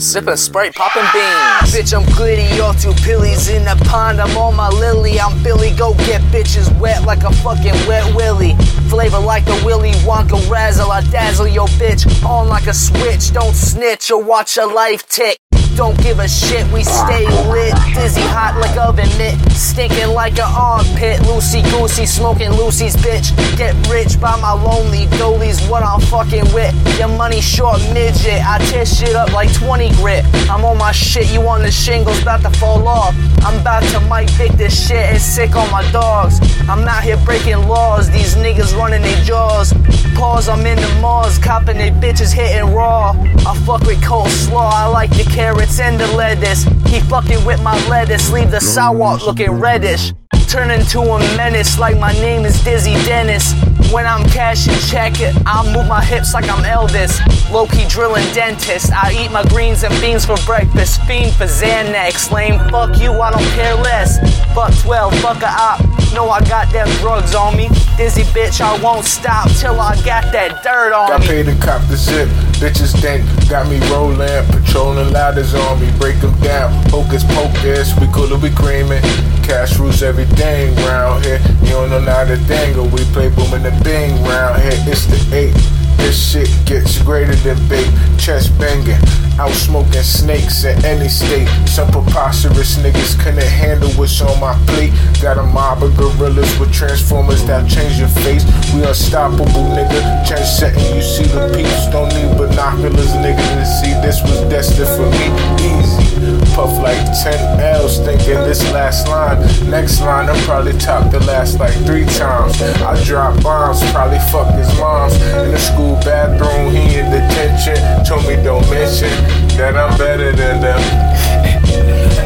Sippin' Sprite, poppin' beans. Bitch, I'm glitty, all two pillies in the pond. I'm on my lily, I'm Billy. Go get bitches wet like a fucking wet willy. Flavor like a Willy Wonka razzle. I dazzle your bitch on like a switch. Don't snitch or watch your life tick. Don't give a shit, we stay lit. Dizzy hot like oven mitt. Stinking like an armpit. Loosey goosey, smoking Lucy's bitch. Get rich by my lonely dolly's what I'm fucking with. Your money short midget. I tear shit up like 20 grit. I'm on my shit, you on the shingles, about to fall off. I'm about to Mike Vick this shit and sick on my dogs. I'm out here breaking laws, these niggas running their jaws. Pause, I'm in the malls, copping they bitches hitting raw. I fuck with coleslaw, I like the carrot and the lettuce. He fucking with my lettuce, leave the sidewalk looking reddish. Turn into a menace like my name is Dizzy Dennis. When I'm cashing check, I move my hips like I'm Elvis. Low-key drilling dentist, I eat my greens and beans for breakfast. Fiend for Xanax, lame, fuck you, I don't care less. Fuck 12, fuck a op, know I got them drugs on me. Dizzy bitch, I won't stop till I got that dirt on me. Got paid to cop the zip, bitches think, got me rolling. Patrolling ladders on me, break them down. Hocus pocus, we coolin', we creamin'. Cash rules everything round here. You don't know how to dangle. We play boom and the bing round here. It's the 8. This shit gets greater than big. Chest banging, out smoking snakes in any state. Some preposterous niggas couldn't handle what's on my plate. Got a mob of gorillas with transformers that change your face. We unstoppable, nigga. Change setting, you see the peeps. Don't need binoculars, nigga, to see this was destined for me. Easy. Puff like 10 L's, thinking this last line. Next line, I'm probably top the last like 3 times. I drop bombs, probably fuck his moms. In the school bathroom, he in detention. Told me don't mention that I'm better than them.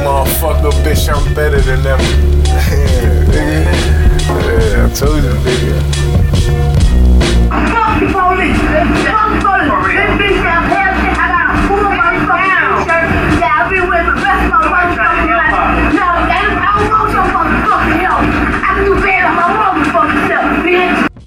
Motherfucker, bitch, I'm better than them. Yeah, I told you, nigga. Fuck the police! Fuck the police!